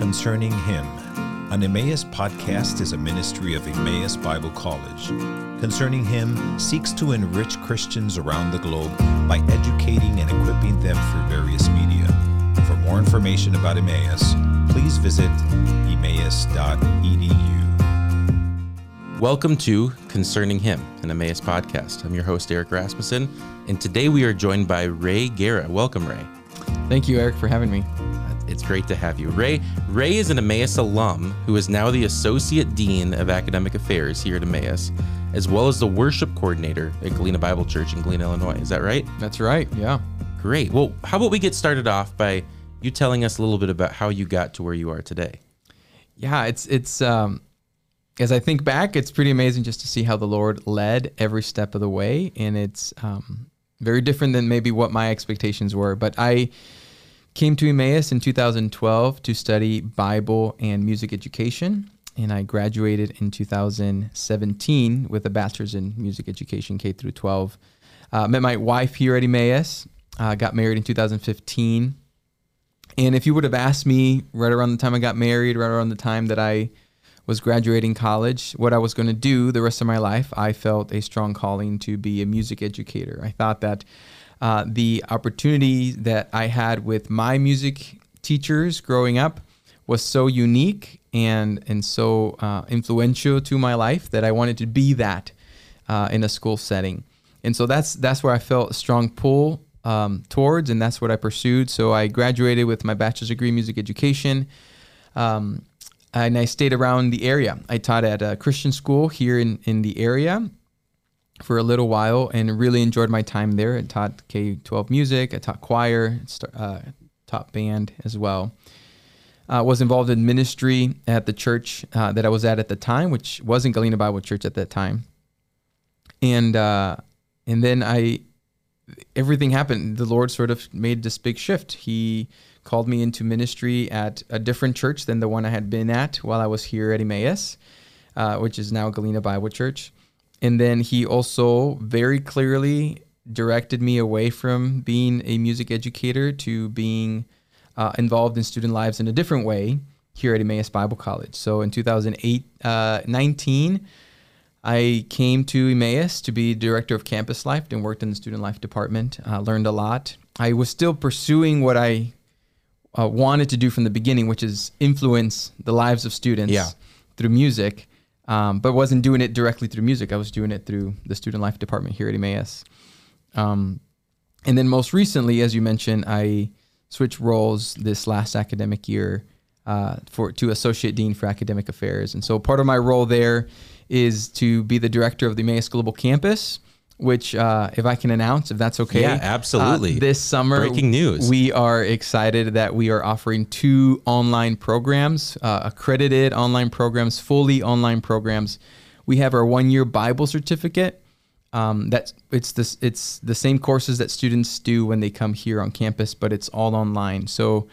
Concerning Him, an Emmaus podcast is a ministry of Emmaus Bible College. Concerning Him seeks to enrich Christians around the globe by educating and equipping them through various media. For more information about Emmaus, please visit emmaus.edu. Welcome to Concerning Him, an Emmaus podcast. I'm your host, Eric Rasmussen, and today we are joined by Ray Guerra. Welcome, Ray. Thank you, Eric, for having me. It's great to have you. Ray is an Emmaus alum who is now the Associate Dean of Academic Affairs here at Emmaus, as well as the Worship Coordinator at Galena Bible Church in Galena, Illinois. Is that right? That's right, yeah. Great. Well, how about we get started off by you telling us a little bit about how you got to where you are today? Yeah, it's as I think back, it's pretty amazing just to see how the Lord led every step of the way, and it's very different than maybe what my expectations were, but I came to Emmaus in 2012 to study Bible and music education, and I graduated in 2017 with a bachelor's in music education, K through 12. Met my wife here at Emmaus, got married in 2015, and if you would have asked me right around the time I got married, right around the time that I was graduating college, what I was going to do the rest of my life, I felt a strong calling to be a music educator. I thought that the opportunity that I had with my music teachers growing up was so unique and so influential to my life that I wanted to be that in a school setting. And so that's where I felt a strong pull towards, and that's what I pursued. So I graduated with my bachelor's degree in music education, and I stayed around the area. I taught at a Christian school here in the area for a little while and really enjoyed my time there. I taught K-12 music, I taught choir, taught band as well. I was involved in ministry at the church that I was at the time, which wasn't Galena Bible Church at that time. And then everything happened. The Lord sort of made this big shift. He called me into ministry at a different church than the one I had been at while I was here at Emmaus, which is now Galena Bible Church. And then he also very clearly directed me away from being a music educator to being involved in student lives in a different way here at Emmaus Bible College. So in 2019, I came to Emmaus to be director of campus life and worked in the student life department, learned a lot. I was still pursuing what I wanted to do from the beginning, which is influence the lives of students through music. But wasn't doing it directly through music. I was doing it through the student life department here at Emmaus. And then most recently, as you mentioned, I switched roles this last academic year to Associate Dean for Academic Affairs. And so part of my role there is to be the director of the Emmaus Global Campus, which if I can announce, if that's okay. Yeah, absolutely. This summer, breaking news. We are excited that we are offering 2 online programs, accredited online programs, fully online programs. We have our 1-year Bible certificate. It's the same courses that students do when they come here on campus, but it's all online. So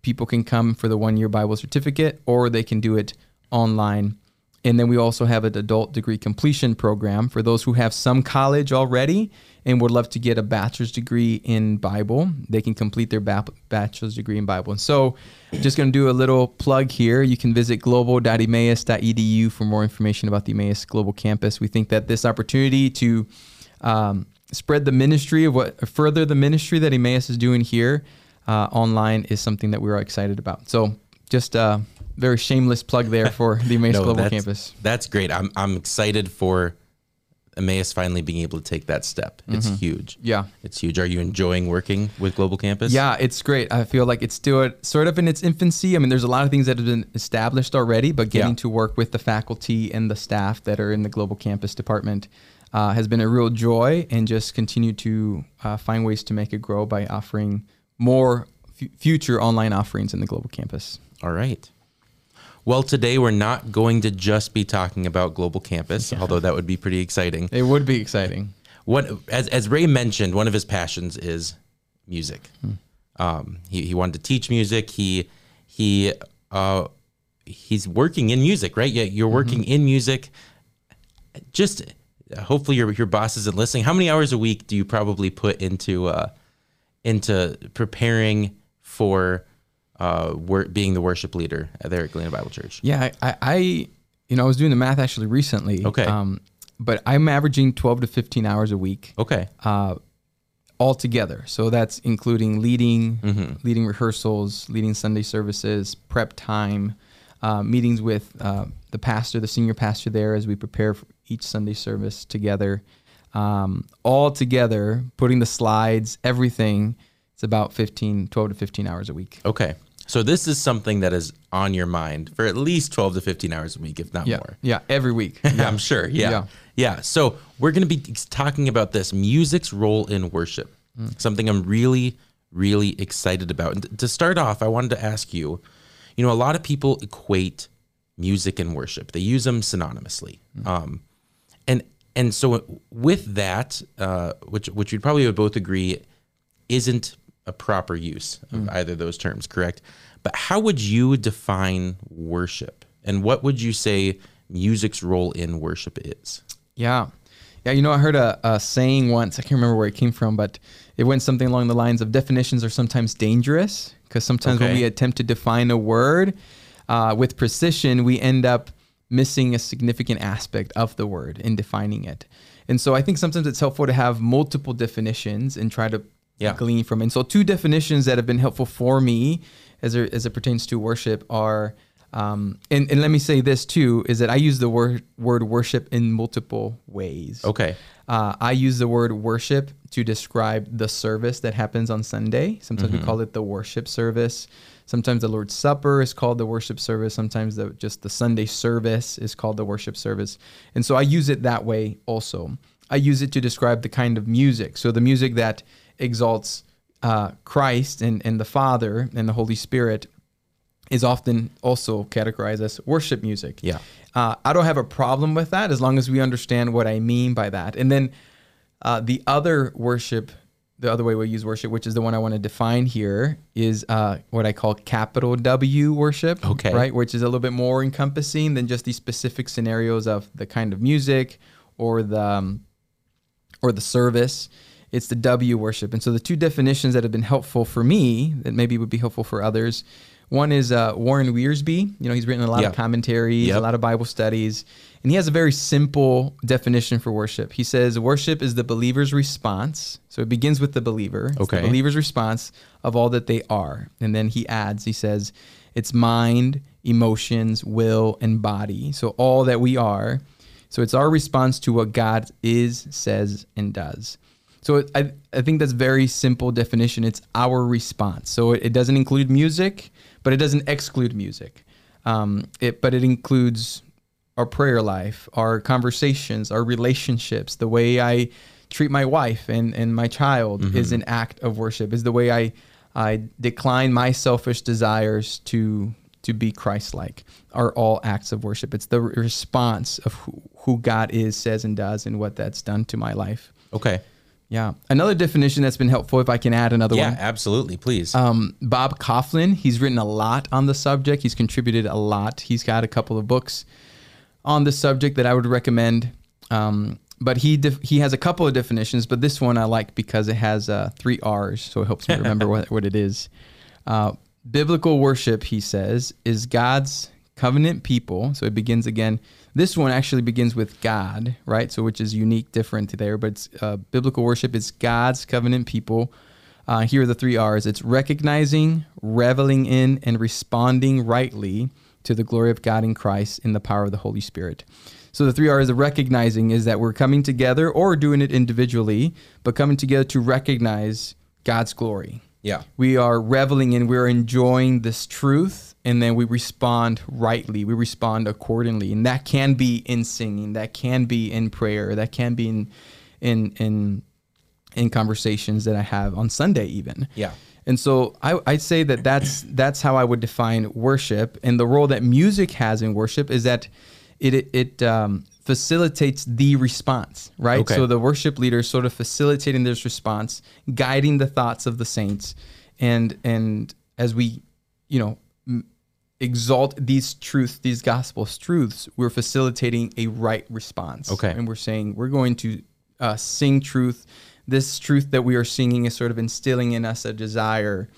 people can come for the 1-year Bible certificate, or they can do it online. And then we also have an adult degree completion program for those who have some college already and would love to get a bachelor's degree in Bible. They can complete their bachelor's degree in Bible. And so just going to do a little plug here. You can visit global.emmaus.edu for more information about the Emmaus Global Campus. We think that this opportunity to spread the ministry of further the ministry that Emmaus is doing here online is something that we're excited about. So just very shameless plug there for the Emmaus Global Campus. That's great. I'm excited for Emmaus finally being able to take that step. It's huge. Yeah. It's huge. Are you enjoying working with Global Campus? Yeah, it's great. I feel like it's still sort of in its infancy. I mean, there's a lot of things that have been established already, but getting to work with the faculty and the staff that are in the Global Campus department has been a real joy, and just continue to find ways to make it grow by offering more future online offerings in the Global Campus. All right. Well, today we're not going to just be talking about Global Campus, although that would be pretty exciting. It would be exciting. As Ray mentioned, one of his passions is music. He wanted to teach music. He's working in music, right? Yeah, you're working in music. Just hopefully your boss isn't listening. How many hours a week do you probably put into preparing for being the worship leader there at Galena Bible Church? Yeah, I was doing the math actually recently. Okay. But I'm averaging 12 to 15 hours a week. Okay. Altogether. So that's including leading, leading rehearsals, leading Sunday services, prep time, meetings with the pastor, the senior pastor there as we prepare for each Sunday service together. All together, putting the slides, everything, it's about 12 to 15 hours a week. Okay. So this is something that is on your mind for at least 12 to 15 hours a week, if not more. Yeah, every week. Yeah. I'm sure. Yeah. So we're going to be talking about this, music's role in worship, something I'm really, really excited about. And to start off, I wanted to ask you, a lot of people equate music and worship. They use them synonymously. And so with that, which you'd probably both agree isn't a proper use of either of those terms, correct? But how would you define worship, and what would you say music's role in worship is? Yeah. I heard a saying once, I can't remember where it came from, but it went something along the lines of definitions are sometimes dangerous, because sometimes when we attempt to define a word with precision, we end up missing a significant aspect of the word in defining it. And so I think sometimes it's helpful to have multiple definitions and try to glean from. And so two definitions that have been helpful for me as it pertains to worship are, and let me say this too, is that I use the word worship in multiple ways. Okay. I use the word worship to describe the service that happens on Sunday. Sometimes we call it the worship service. Sometimes the Lord's Supper is called the worship service. Sometimes just the Sunday service is called the worship service. And so I use it that way also. I use it to describe the kind of music. So the music that exalts Christ and the Father and the Holy Spirit is often also categorized as worship music. Yeah, I don't have a problem with that as long as we understand what I mean by that. And then the other way we use worship, which is the one I want to define here, is what I call capital W worship, right? Which is a little bit more encompassing than just these specific scenarios of the kind of music or the service. It's the W worship. And so the two definitions that have been helpful for me that maybe would be helpful for others, one is Warren Wiersbe. He's written a lot of commentaries, a lot of Bible studies, and he has a very simple definition for worship. He says worship is the believer's response. So it begins with the believer. It's the believer's response of all that they are. And then he adds, he says, it's mind, emotions, will, and body. So all that we are. So it's our response to what God is, says, and does. So I think that's very simple definition. It's our response. So it doesn't include music, but it doesn't exclude music. But it includes our prayer life, our conversations, our relationships. The way I treat my wife and my child is an act of worship, is the way I decline my selfish desires to be Christ-like are all acts of worship. It's the response of who God is, says, and does, and what that's done to my life. Okay. Yeah. Another definition that's been helpful, if I can add another one. Yeah, absolutely. Please. Bob Coughlin, he's written a lot on the subject. He's contributed a lot. He's got a couple of books on the subject that I would recommend. But he has a couple of definitions, but this one I like because it has three R's, so it helps me remember what it is. Biblical worship, he says, is God's covenant people. So it begins again. This one actually begins with God, right? So which is unique, different there. But it's, biblical worship is God's covenant people. Here are the three R's. It's recognizing, reveling in, and responding rightly to the glory of God in Christ in the power of the Holy Spirit. So the three R's of recognizing is that we're coming together or doing it individually, but coming together to recognize God's glory. Yeah, we are reveling in, we're enjoying this truth, and then we respond rightly. We respond accordingly, and that can be in singing, that can be in prayer, that can be in conversations that I have on Sunday, even. Yeah. And so I'd say that that's how I would define worship, and the role that music has in worship is that it facilitates the response, right? Okay. So the worship leader is sort of facilitating this response, guiding the thoughts of the saints, and as we, exalt these truths, these gospel's truths, we're facilitating a right response. Okay. And we're saying we're going to sing truth. This truth that we are singing is sort of instilling in us a desire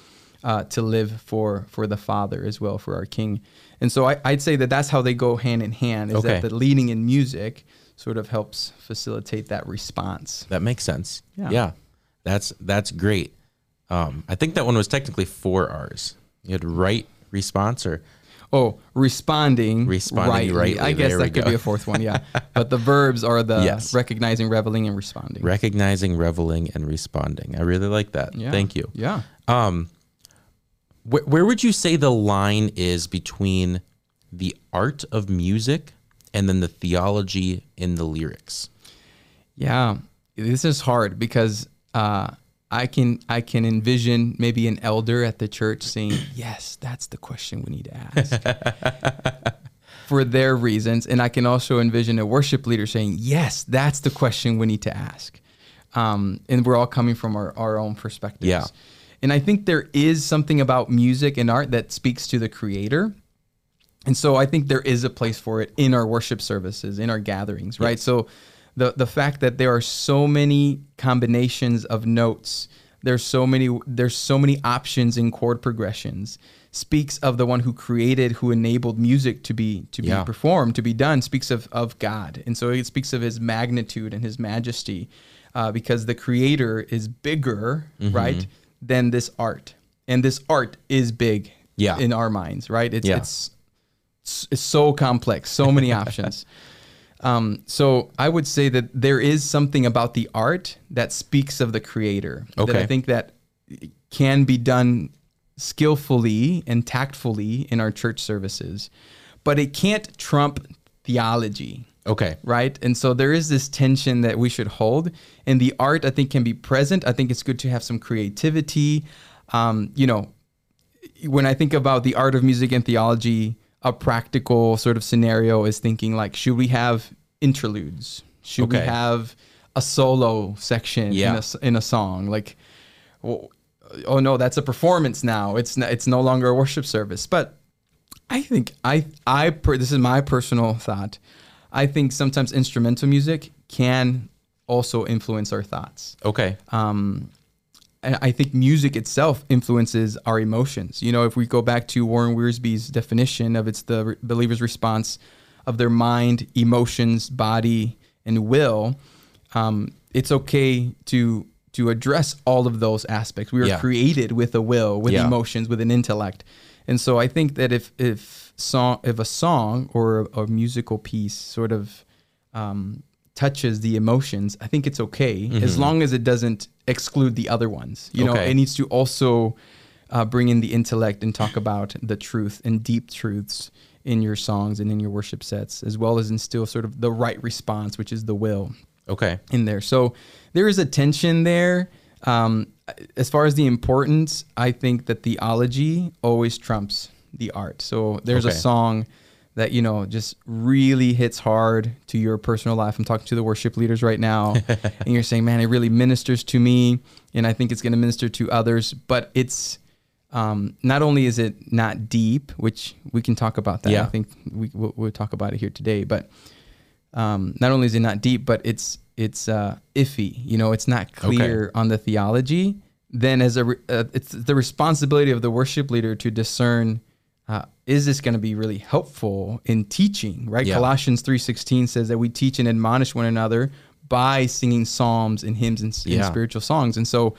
to live for the Father as well, for our King. And so I'd say that that's how they go hand in hand, is that the leading in music sort of helps facilitate that response. That makes sense. Yeah. That's great. I think that one was technically 4 R's. You had right, response, or... Oh, responding rightly. I guess that could be a fourth one, yeah. But the verbs are the recognizing, reveling, and responding. Recognizing, reveling, and responding. I really like that. Yeah. Thank you. Yeah. Where would you say the line is between the art of music and then the theology in the lyrics? Yeah, this is hard because... I can envision maybe an elder at the church saying, yes, that's the question we need to ask for their reasons. And I can also envision a worship leader saying, yes, that's the question we need to ask. And we're all coming from our own perspectives. Yeah. And I think there is something about music and art that speaks to the Creator. And so I think there is a place for it in our worship services, in our gatherings, right? So the fact that there are so many combinations of notes, there's so many options in chord progressions, speaks of the one who created, who enabled music to be performed, to be done, speaks of God. And so it speaks of his magnitude and his majesty, because the Creator is bigger, right, than this art. And this art is big in our minds, right? It's so complex, so many options. So I would say that there is something about the art that speaks of the Creator, that I think that can be done skillfully and tactfully in our church services, but it can't trump theology. Okay. Right? And so there is this tension that we should hold, and the art, I think, can be present. I think it's good to have some creativity. When I think about the art of music and theology, a practical sort of scenario is thinking like, should we have interludes? Should we have a solo section in a song? Like, oh no, that's a performance now. It's no longer a worship service. But I think this is my personal thought. I think sometimes instrumental music can also influence our thoughts. Okay. I think music itself influences our emotions. You know, if we go back to Warren Wiersbe's definition of it's the believer's response of their mind, emotions, body, and will, it's okay to address all of those aspects. We were created with a will, with emotions, with an intellect. And so I think that if a song or a musical piece sort of touches the emotions, I think it's okay, as long as it doesn't exclude the other ones. You know, it needs to also bring in the intellect and talk about the truth and deep truths in your songs and in your worship sets, as well as instill sort of the right response, which is the will, in there. So there is a tension there. As far as the importance, I think that theology always trumps the art. So there's a song that, you know, just really hits hard to your personal life. I'm talking to the worship leaders right now, and you're saying, man, it really ministers to me, and I think it's going to minister to others. But it's not only is it not deep, which we can talk about that. Yeah. I think we'll talk about it here today. But not only is it not deep, but it's iffy. You know, it's not clear on the theology. Then it's the responsibility of the worship leader to discern, is this going to be really helpful in teaching, right? Yeah. Colossians 3:16 says that we teach and admonish one another by singing psalms and hymns and spiritual songs. And so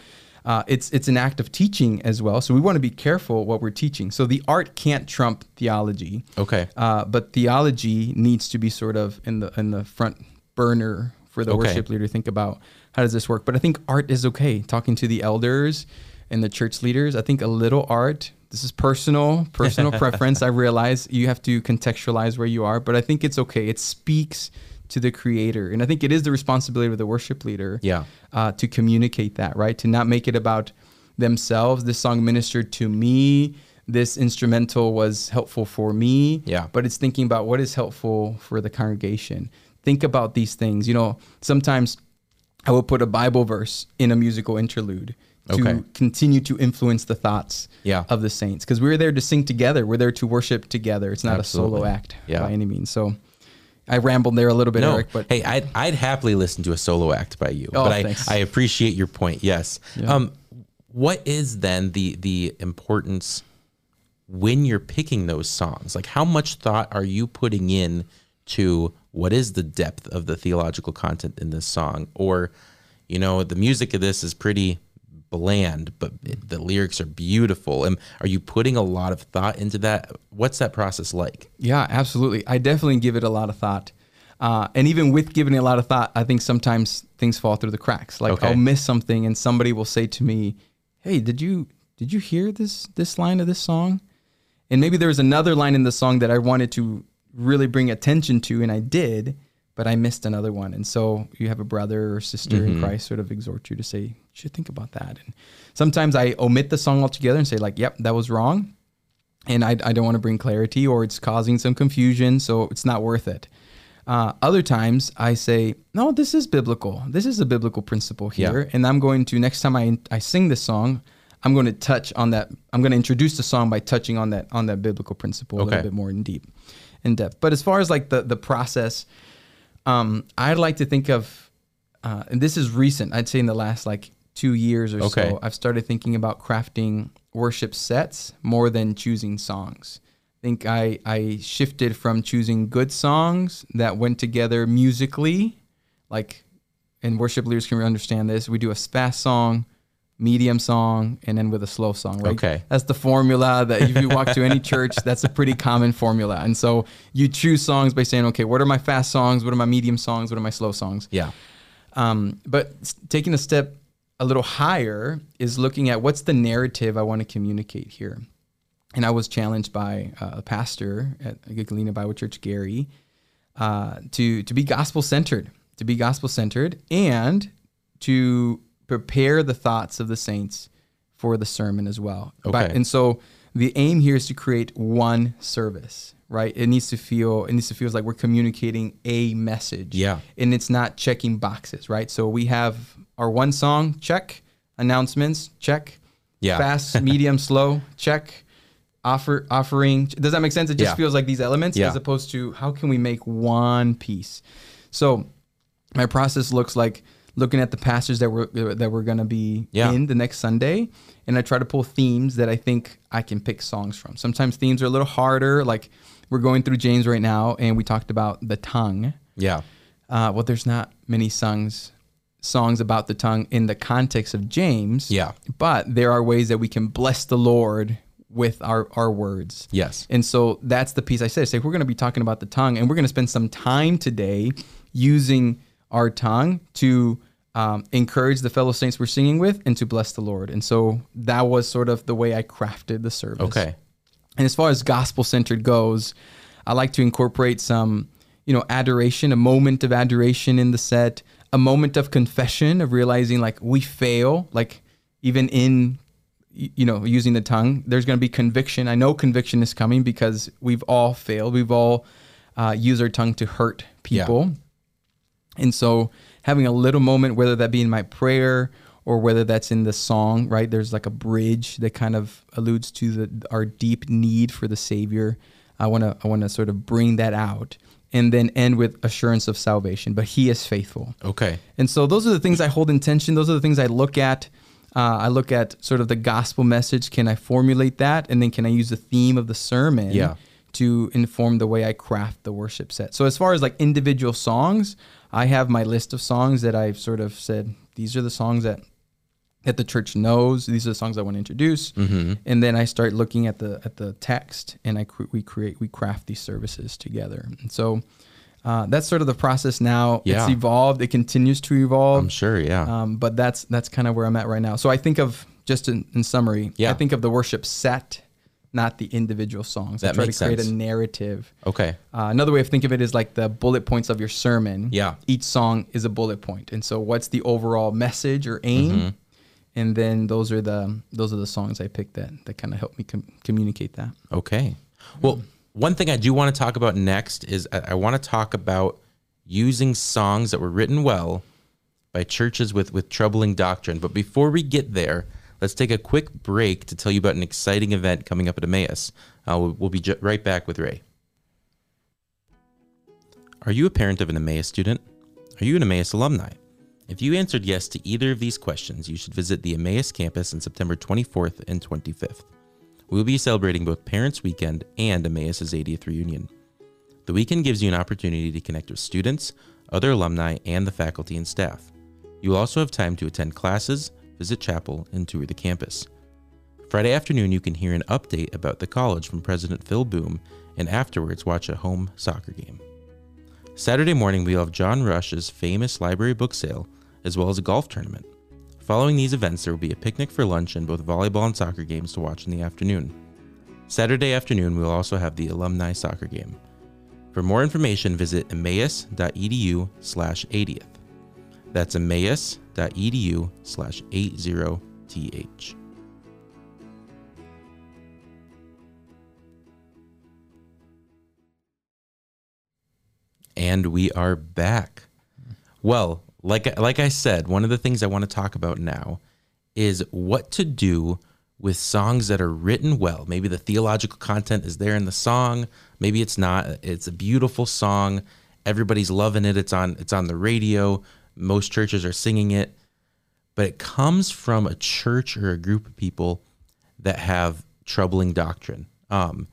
it's an act of teaching as well. So we want to be careful what we're teaching. So the art can't trump theology. Okay. But theology needs to be sort of in the front burner for the worship leader to think about, how does this work? But I think art is okay. Talking to the elders and the church leaders, I think a little art... This is personal preference. I realize you have to contextualize where you are, but I think it's okay. It speaks to the Creator. And I think it is the responsibility of the worship leader to communicate that, right? To not make it about themselves. This song ministered to me. This instrumental was helpful for me. Yeah. But it's thinking about what is helpful for the congregation. Think about these things. You know, sometimes I will put a Bible verse in a musical interlude to continue to influence the thoughts of the saints. Because we're there to sing together. We're there to worship together. It's not a solo act by any means. So I rambled there a little bit, Eric. But hey, I'd happily listen to a solo act by you. Oh, but I appreciate your point, yes. Yeah. what is then the importance when you're picking those songs? Like, how much thought are you putting in to what is the depth of the theological content in this song? Or, you know, the music of this is pretty bland, but the lyrics are beautiful. And are you putting a lot of thought into that? What's that process like? Yeah, absolutely. I definitely give it a lot of thought. And even with giving it a lot of thought, I think sometimes things fall through the cracks. Like, okay, I'll miss something and somebody will say to me, hey, did you hear this line of this song? And maybe there was another line in the song that I wanted to really bring attention to, and I did, but I missed another one. And so you have a brother or sister in Christ sort of exhort you to say, you should think about that. And sometimes I omit the song altogether and say, like, yep, that was wrong. And I don't want to bring clarity, or it's causing some confusion, so it's not worth it. Other times I say, no, this is biblical. This is a biblical principle here. Yeah. And I'm going to, next time I sing this song, I'm going to touch on that. I'm going to introduce the song by touching on that biblical principle a little bit more in depth. But as far as like the process, I'd like to think of, and this is recent, I'd say in the last like 2 years or so, I've started thinking about crafting worship sets more than choosing songs. I think I shifted from choosing good songs that went together musically, like, and worship leaders can understand this. We do a fast song, medium song, and then with a slow song, right? Okay. That's the formula that if you walk to any church, that's a pretty common formula. And so you choose songs by saying, okay, what are my fast songs? What are my medium songs? What are my slow songs? Yeah. But taking a step a little higher is looking at what's the narrative I want to communicate here. And I was challenged by a pastor at Galena Bible Church, Gary, to be gospel-centered, and to prepare the thoughts of the saints for the sermon as well. Okay. And so the aim here is to create one service, right? It needs to feel like we're communicating a message. Yeah. And it's not checking boxes, right? So we have our one song, check. Announcements, check. Yeah. Fast, medium, slow, check. Offering. Does that make sense? It just feels like these elements as opposed to how can we make one piece? So my process looks like looking at the pastors that we're going to be in the next Sunday, and I try to pull themes that I think I can pick songs from. Sometimes themes are a little harder, like we're going through James right now, and we talked about the tongue. Yeah. Well, there's not many songs about the tongue in the context of James, but there are ways that we can bless the Lord with our words. Yes. And so that's the piece I said. It's like we're going to be talking about the tongue, and we're going to spend some time today using our tongue to encourage the fellow saints we're singing with and to bless the Lord. And so that was sort of the way I crafted the service. Okay. And as far as gospel-centered goes, I like to incorporate some, adoration, a moment of adoration in the set, a moment of confession, of realizing like we fail, like even in, using the tongue, there's going to be conviction. I know conviction is coming because we've all failed. We've all used our tongue to hurt people. Yeah. And so having a little moment, whether that be in my prayer or whether that's in the song, right? There's like a bridge that kind of alludes to our deep need for the Savior. I want to sort of bring that out and then end with assurance of salvation, but He is faithful. Okay. And so those are the things I hold in tension. Those are the things I look at. I look at sort of the gospel message. Can I formulate that? And then can I use the theme of the sermon to inform the way I craft the worship set? So as far as like individual songs, I have my list of songs that I've sort of said, these are the songs that the church knows. These are the songs I want to introduce. Mm-hmm. And then I start looking at the text, and we craft these services together. And so that's sort of the process now. Yeah. It's evolved. It continues to evolve. I'm sure, yeah. But that's kind of where I'm at right now. So I think of, just in summary, I think of the worship set, not the individual songs. That makes sense. I try to create a narrative. Okay. Another way of thinking of it is like the bullet points of your sermon. Yeah. Each song is a bullet point. And so what's the overall message or aim? Mm-hmm. And then those are the songs I picked that kind of help me communicate that. Okay. Well, one thing I do want to talk about next is I want to talk about using songs that were written well by churches with troubling doctrine. But before we get there, let's take a quick break to tell you about an exciting event coming up at Emmaus. We'll be right back with Ray. Are you a parent of an Emmaus student? Are you an Emmaus alumni? If you answered yes to either of these questions, you should visit the Emmaus campus on September 24th and 25th. We will be celebrating both Parents' Weekend and Emmaus' 80th reunion. The weekend gives you an opportunity to connect with students, other alumni, and the faculty and staff. You will also have time to attend classes, visit chapel, and tour the campus. Friday afternoon, you can hear an update about the college from President Phil Boom, and afterwards watch a home soccer game. Saturday morning, we'll have John Rush's famous library book sale, as well as a golf tournament. Following these events, there will be a picnic for lunch and both volleyball and soccer games to watch in the afternoon. Saturday afternoon, we'll also have the alumni soccer game. For more information, visit emmaus.edu/80th. That's emmaus.edu/80th. And we are back. Well, like I said, one of the things I want to talk about now is what to do with songs that are written well. Maybe the theological content is there in the song. Maybe it's not. It's a beautiful song. Everybody's loving it. It's on the radio. Most churches are singing it. But it comes from a church or a group of people that have troubling doctrine. And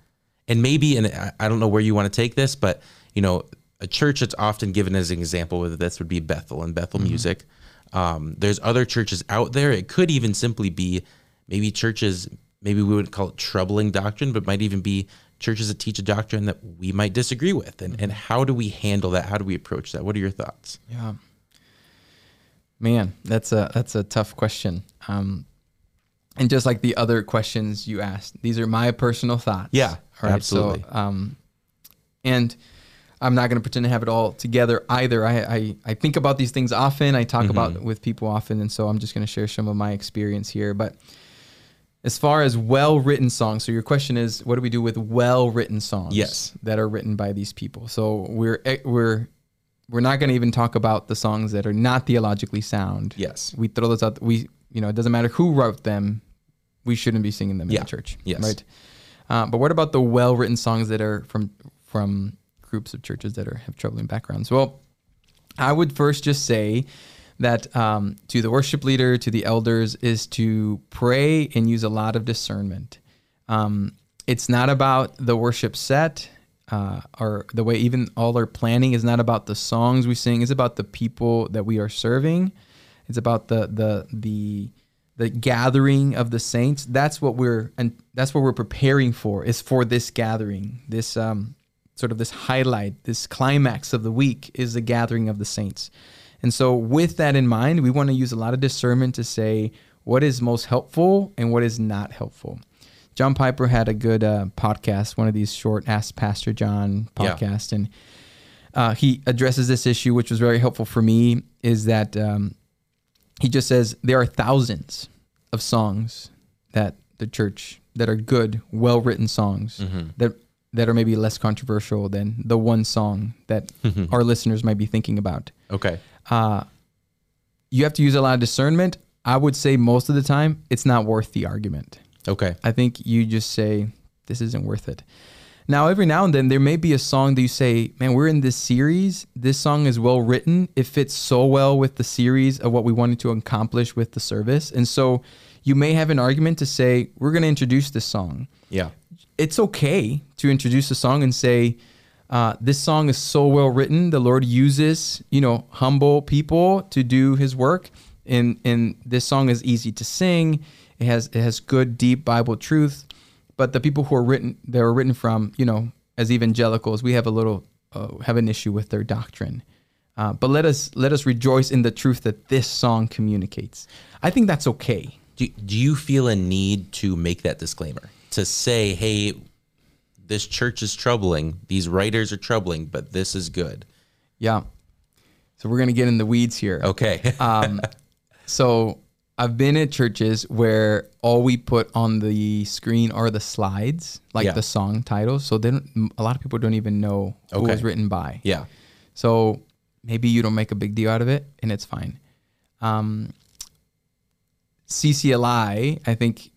maybe, and I don't know where you want to take this, but, you know, a church that's often given as an example, whether this would be Bethel and Bethel Music. There's other churches out there. It could even simply be maybe churches, maybe we would call it troubling doctrine, but might even be churches that teach a doctrine that we might disagree with. And how do we handle that? How do we approach that? What are your thoughts? Yeah, man, that's a tough question. And just like the other questions you asked, these are my personal thoughts. Yeah, right? Absolutely. So, and I'm not going to pretend to have it all together either. I think about these things often. I talk about it with people often, and so I'm just going to share some of my experience here. But as far as well-written songs, so your question is, what do we do with well-written songs that are written by these people? So we're not going to even talk about the songs that are not theologically sound. Yes, we throw those out. It doesn't matter who wrote them. We shouldn't be singing them in the church. Yes, right. But what about the well-written songs that are from groups of churches that have troubling backgrounds? Well, I would first just say that to the worship leader, to the elders, is to pray and use a lot of discernment. It's not about the worship set or the way even all our planning is not about the songs we sing. It's about the people that we are serving. It's about the gathering of the saints. That's what we're preparing for, is for this gathering, this sort of this highlight, this climax of the week is the gathering of the saints. And so with that in mind, we want to use a lot of discernment to say what is most helpful and what is not helpful. John Piper had a good podcast, one of these short Ask Pastor John podcast, and he addresses this issue, which was very helpful for me, is that he just says there are thousands of songs that the church, that are good, well-written songs, that are maybe less controversial than the one song that our listeners might be thinking about. Okay. You have to use a lot of discernment. I would say most of the time, it's not worth the argument. Okay. I think you just say, this isn't worth it. Now, every now and then, there may be a song that you say, man, we're in this series. This song is well written. It fits so well with the series of what we wanted to accomplish with the service. And so you may have an argument to say, we're going to introduce this song. Yeah. It's okay to introduce a song and say, this song is so well written. The Lord uses, humble people to do his work. And this song is easy to sing. It has good, deep Bible truth. But the people who were written from, as evangelicals, we have have an issue with their doctrine. But let us rejoice in the truth that this song communicates. I think that's okay. Do you feel a need to make that disclaimer? To say, hey, this church is troubling, these writers are troubling, but this is good. Yeah. So we're going to get in the weeds here. Okay. So I've been at churches where all we put on the screen are the slides, the song titles. So then a lot of people don't even know who it was written by. Yeah. So maybe you don't make a big deal out of it, and it's fine. CCLI, I think,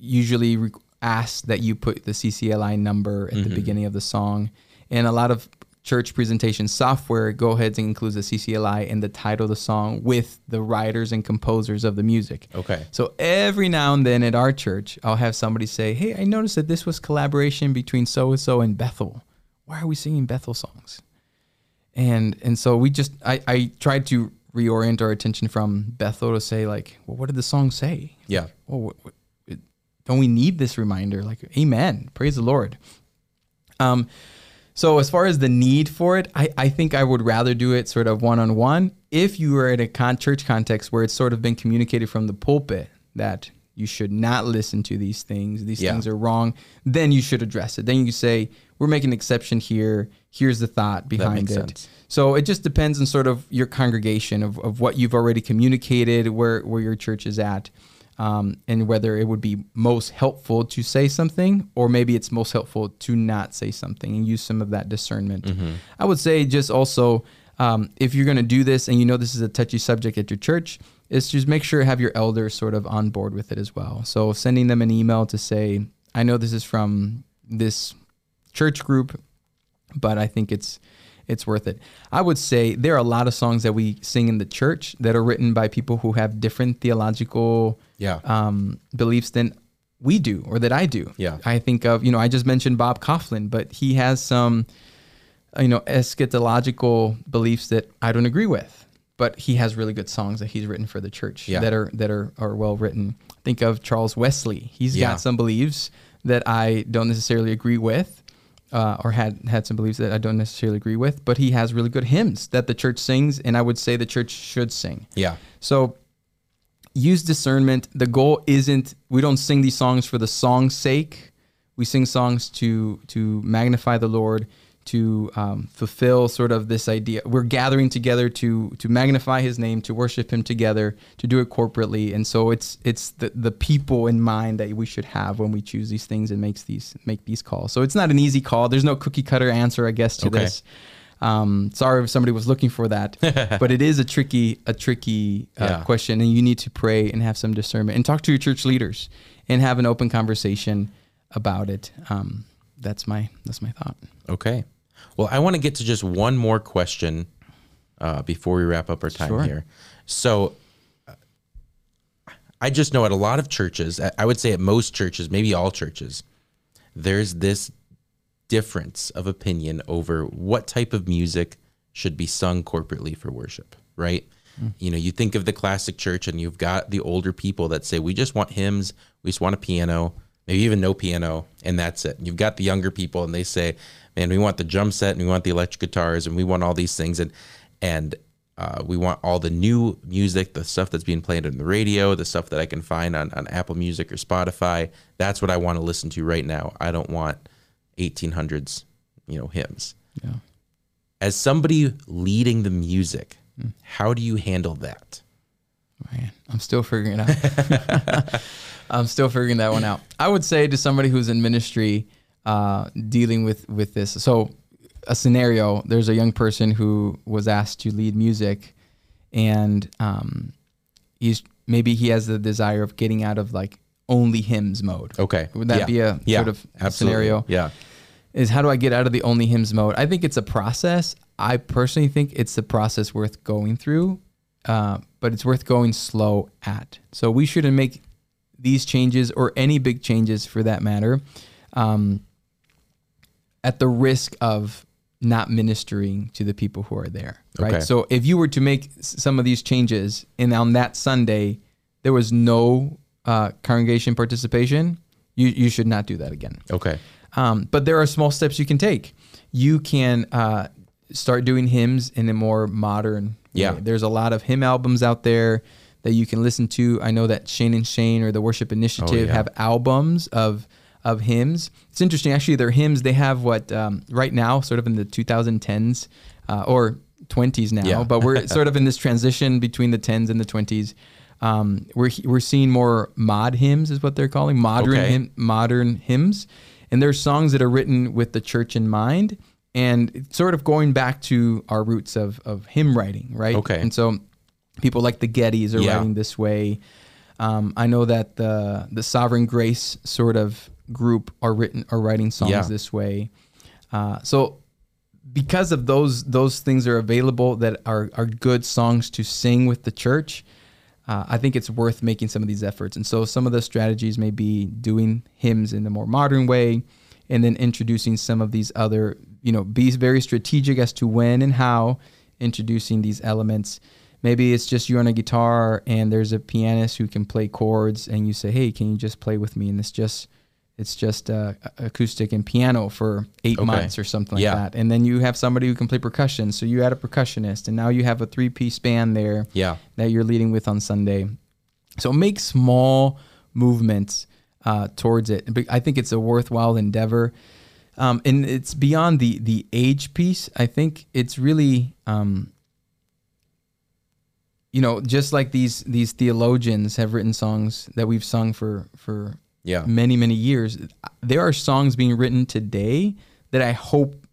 usually asks that you put the CCLI number at the beginning of the song. And a lot of church presentation software, go ahead and includes the CCLI and the title of the song with the writers and composers of the music. Okay. So every now and then at our church, I'll have somebody say, hey, I noticed that this was collaboration between so-and-so and Bethel. Why are we singing Bethel songs? And so we just, I tried to reorient our attention from Bethel to say, like, well, what did the song say? Yeah. Well, don't we need this reminder? Like, amen. Praise the Lord. So as far as the need for it, I think I would rather do it sort of one-on-one. If you are in a church context where it's sort of been communicated from the pulpit that you should not listen to these things, these things are wrong, then you should address it. Then you say, we're making an exception here. Here's the thought behind it. That makes sense. So it just depends on sort of your congregation, of what you've already communicated, where your church is at, and whether it would be most helpful to say something, or maybe it's most helpful to not say something and use some of that discernment. Mm-hmm. I would say just also, if you're going to do this and you know this is a touchy subject at your church, is just make sure to have your elders sort of on board with it as well. So sending them an email to say, I know this is from this church group, but I think it's worth it. I would say there are a lot of songs that we sing in the church that are written by people who have different theological beliefs than we do, or that I do. Yeah. I think of, I just mentioned Bob Coughlin, but he has some, eschatological beliefs that I don't agree with, but he has really good songs that he's written for the church that are well written. Think of Charles Wesley. He's got some beliefs that I don't necessarily agree with, or had some beliefs that I don't necessarily agree with, but he has really good hymns that the church sings, and I would say the church should sing. Yeah. So use discernment. The goal isn't, we don't sing these songs for the song's sake. We sing songs to magnify the Lord, to fulfill sort of this idea. We're gathering together to magnify his name, to worship him together, to do it corporately. And so it's the people in mind that we should have when we choose these things and make these calls. So it's not an easy call. There's no cookie cutter answer, I guess, to this. Sorry if somebody was looking for that, but it is a tricky question, and you need to pray and have some discernment and talk to your church leaders and have an open conversation about it. That's my thought. Okay. Well, I want to get to just one more question before we wrap up our time here. So I just know at a lot of churches, I would say at most churches, maybe all churches, there's this difference of opinion over what type of music should be sung corporately for worship, right? Mm. You think of the classic church and you've got the older people that say, we just want hymns, we just want a piano, maybe even no piano, and that's it. You've got the younger people and they say, man, we want the drum set and we want the electric guitars and we want all these things and we want all the new music, the stuff that's being played on the radio, the stuff that I can find on Apple Music or Spotify. That's what I want to listen to right now. I don't want 1800s, hymns. Yeah. As somebody leading the music, how do you handle that? Man, I'm still figuring it out. I'm still figuring that one out. I would say to somebody who's in ministry dealing with this. So a scenario, there's a young person who was asked to lead music, and he has the desire of getting out of like only hymns mode. Okay. Would that be a sort of scenario? Yeah. Is how do I get out of the only hymns mode? I think it's a process. I personally think it's a process worth going through, but it's worth going slow at. So we shouldn't make these changes, or any big changes for that matter, at the risk of not ministering to the people who are there, right? Okay. So if you were to make some of these changes and on that Sunday there was no congregation participation, you should not do that again. Okay. But there are small steps you can take. You can start doing hymns in a more modern way. There's a lot of hymn albums out there that you can listen to. I know that Shane and Shane or the Worship Initiative have albums of hymns. It's interesting, actually, their hymns, they have what, right now, sort of in the 2010s or 20s now, but we're sort of in this transition between the 10s and the 20s. We're seeing more mod hymns is what they're calling, modern hymns. And there's songs that are written with the church in mind and sort of going back to our roots of hymn writing, right? Okay. And so people like the Gettys are writing this way. I know that the Sovereign Grace sort of group are writing songs this way. So because of those things are available that are good songs to sing with the church, I think it's worth making some of these efforts. And so some of the strategies may be doing hymns in a more modern way, and then introducing some of these other, you know, be very strategic as to when and how introducing these elements. Maybe it's just you on a guitar and there's a pianist who can play chords, and you say, hey, can you just play with me? And it's just acoustic and piano for 8 months or something like that. And then you have somebody who can play percussion. So you add a percussionist, and now you have a 3-piece band there that you're leading with on Sunday. So make small movements towards it. But I think it's a worthwhile endeavor. And it's beyond the age piece. I think it's really, you know, just like these theologians have written songs that we've sung for many, many years. There are songs being written today that I hope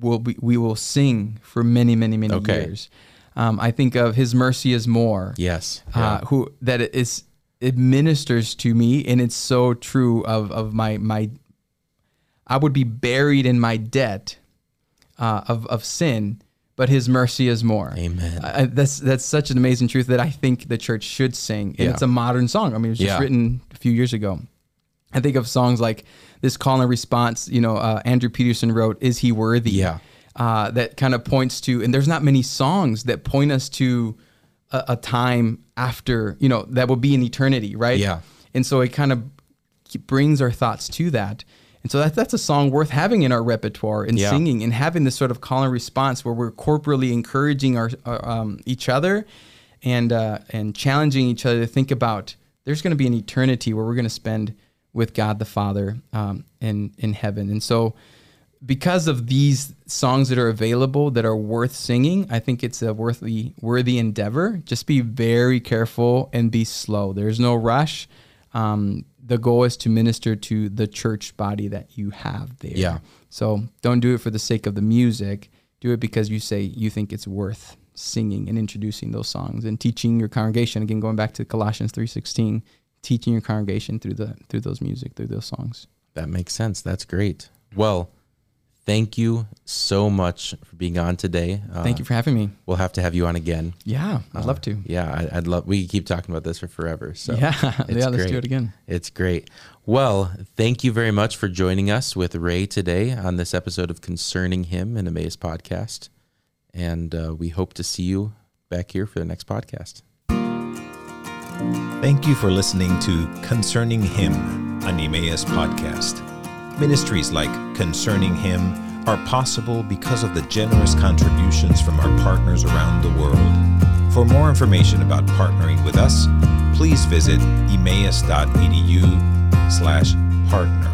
we will sing for many, many, many years. I think of His Mercy Is More. Yes. Who that is, it ministers to me, and it's so true of my I would be buried in my debt of sin, but His mercy is more. Amen. That's such an amazing truth that I think the church should sing. And it's a modern song. I mean, it was just written a few years ago. I think of songs like this call and response, you know, Andrew Peterson wrote, Is He Worthy? That kind of points to, and there's not many songs that point us to a time after, you know, that will be in eternity, right? Yeah. And so it kind of brings our thoughts to that. And so that's a song worth having in our repertoire and singing, and having this sort of call and response where we're corporately encouraging our each other and challenging each other to think about there's going to be an eternity where we're going to spend with God the Father in heaven. And so because of these songs that are available that are worth singing, I think it's a worthy endeavor. Just be very careful and be slow. There's no rush. The goal is to minister to the church body that you have there. Yeah. So don't do it for the sake of the music. Do it because you say you think it's worth singing and introducing those songs and teaching your congregation. Again, going back to Colossians 3:16, teaching your congregation through those songs. That makes sense. That's great. Well, thank you so much for being on today. Thank you for having me. We'll have to have you on again. Yeah, I'd love to. Yeah, I'd love. We could keep talking about this for forever. So let's do it again. It's great. Well, thank you very much for joining us with Ray today on this episode of Concerning Him, an Emmaus podcast, and we hope to see you back here for the next podcast. Thank you for listening to Concerning Him, an Emmaus podcast. Ministries like Concerning Him are possible because of the generous contributions from our partners around the world. For more information about partnering with us, please visit emmaus.edu/partner.